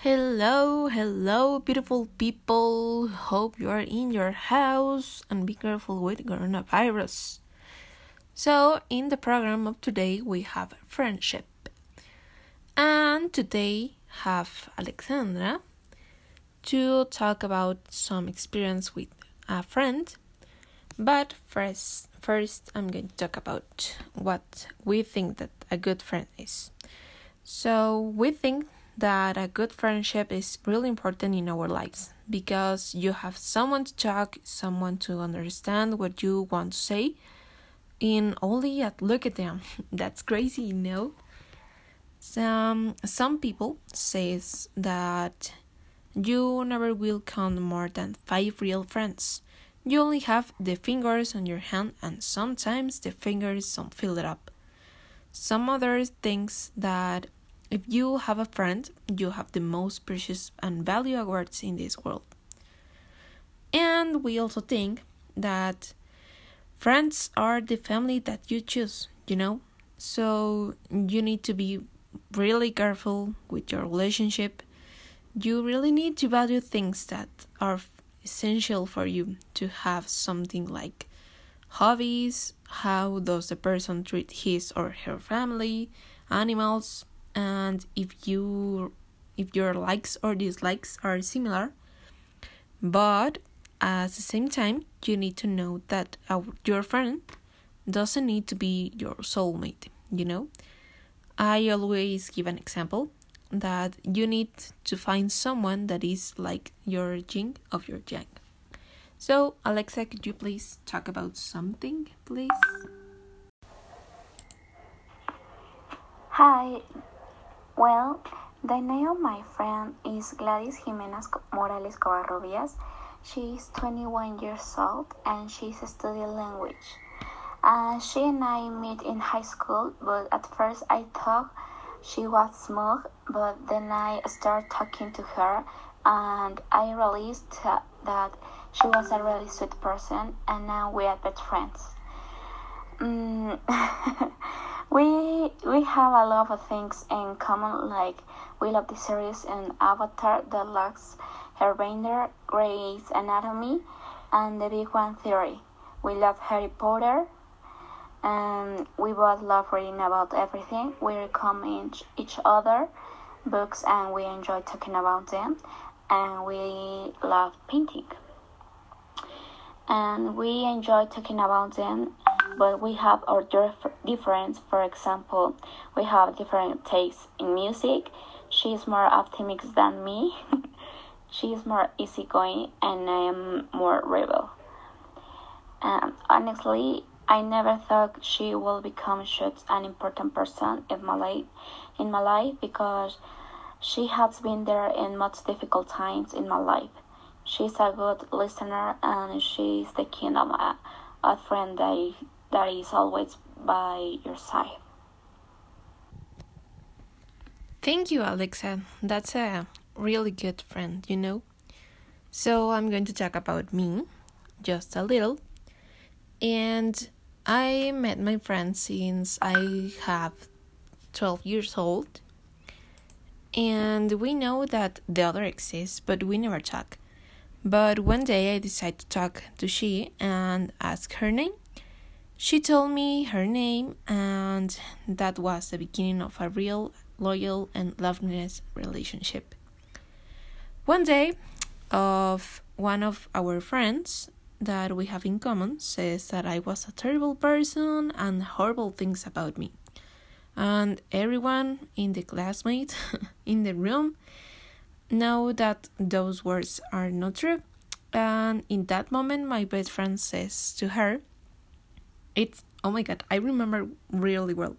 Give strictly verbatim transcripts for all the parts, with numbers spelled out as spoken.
Hello, hello, beautiful people. Hope you are in your house and be careful with coronavirus. So, in the program of today, we have friendship. And today, have Alexandra to talk about some experience with a friend. But first, first I'm going to talk about what we think that a good friend is. So, we think that a good friendship is really important in our lives because you have someone to talk, someone to understand what you want to say, and only at look at them. That's crazy, you know? Some, some people says that you never will count more than five real friends. You only have the fingers on your hand and sometimes the fingers don't fill it up. Some others thinks that if you have a friend, you have the most precious and valuable words in this world. And we also think that friends are the family that you choose, you know? So you need to be really careful with your relationship. You really need to value things that are essential for you to have something like hobbies, how does the person treat his or her family, animals, and if you if your likes or dislikes are similar. But at the same time, you need to know that our, your friend doesn't need to be your soulmate, you know? I always give an example that you need to find someone that is like your yin of your yang. So, Alexa, could you please talk about something, please? Hi. Well, the name of my friend is Gladys Jiménez Morales Covarrubias. She is twenty-one years old and she is studying language. Uh, she and I met in high school, but at first I thought she was smooth, but then I started talking to her and I realized that she was a really sweet person, and now we are best friends. Mm. We we have a lot of things in common, like we love the series in Avatar, The Last Airbender, Grey's Anatomy, and The Big Bang Theory. We love Harry Potter, and we both love reading about everything. We recommend each other books, and we enjoy talking about them, and we love painting. And we enjoy talking about them, but we have our difference. For example, we have different tastes in music. She is more optimistic than me. She is more easygoing, and I am more rebel. Um, honestly, I never thought she will become such an important person in my life, in my life because she has been there in most difficult times in my life. She's a good listener, and she's the kind of a, a friend that, that is always by your side. Thank you, Alexa. That's a really good friend, you know. So I'm going to talk about me just a little. And I met my friend since I have twelve years old. And we know that the other exists, but we never talk. But one day I decided to talk to she and ask her name. She told me her name, and that was the beginning of a real, loyal, and loving relationship. One day, of one of our friends that we have in common says that I was a terrible person and horrible things about me. And everyone in the classmate, in the room, know that those words are not true, and in that moment my best friend says to her, it's oh my god, I remember really well.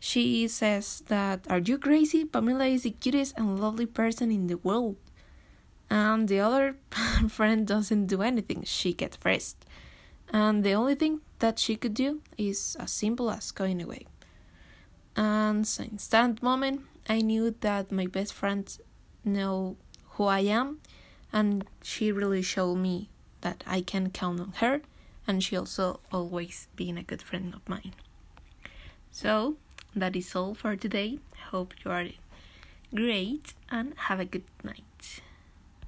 She says that, "Are you crazy? Pamela is the cutest and lovely person in the world." And the other friend doesn't do anything, she gets freezed. And the only thing that she could do is as simple as going away. And since that moment I knew that my best friend know who I am, and she really showed me that I can count on her, and she also always been a good friend of mine. So that is all for today. Hope you are great and have a good night.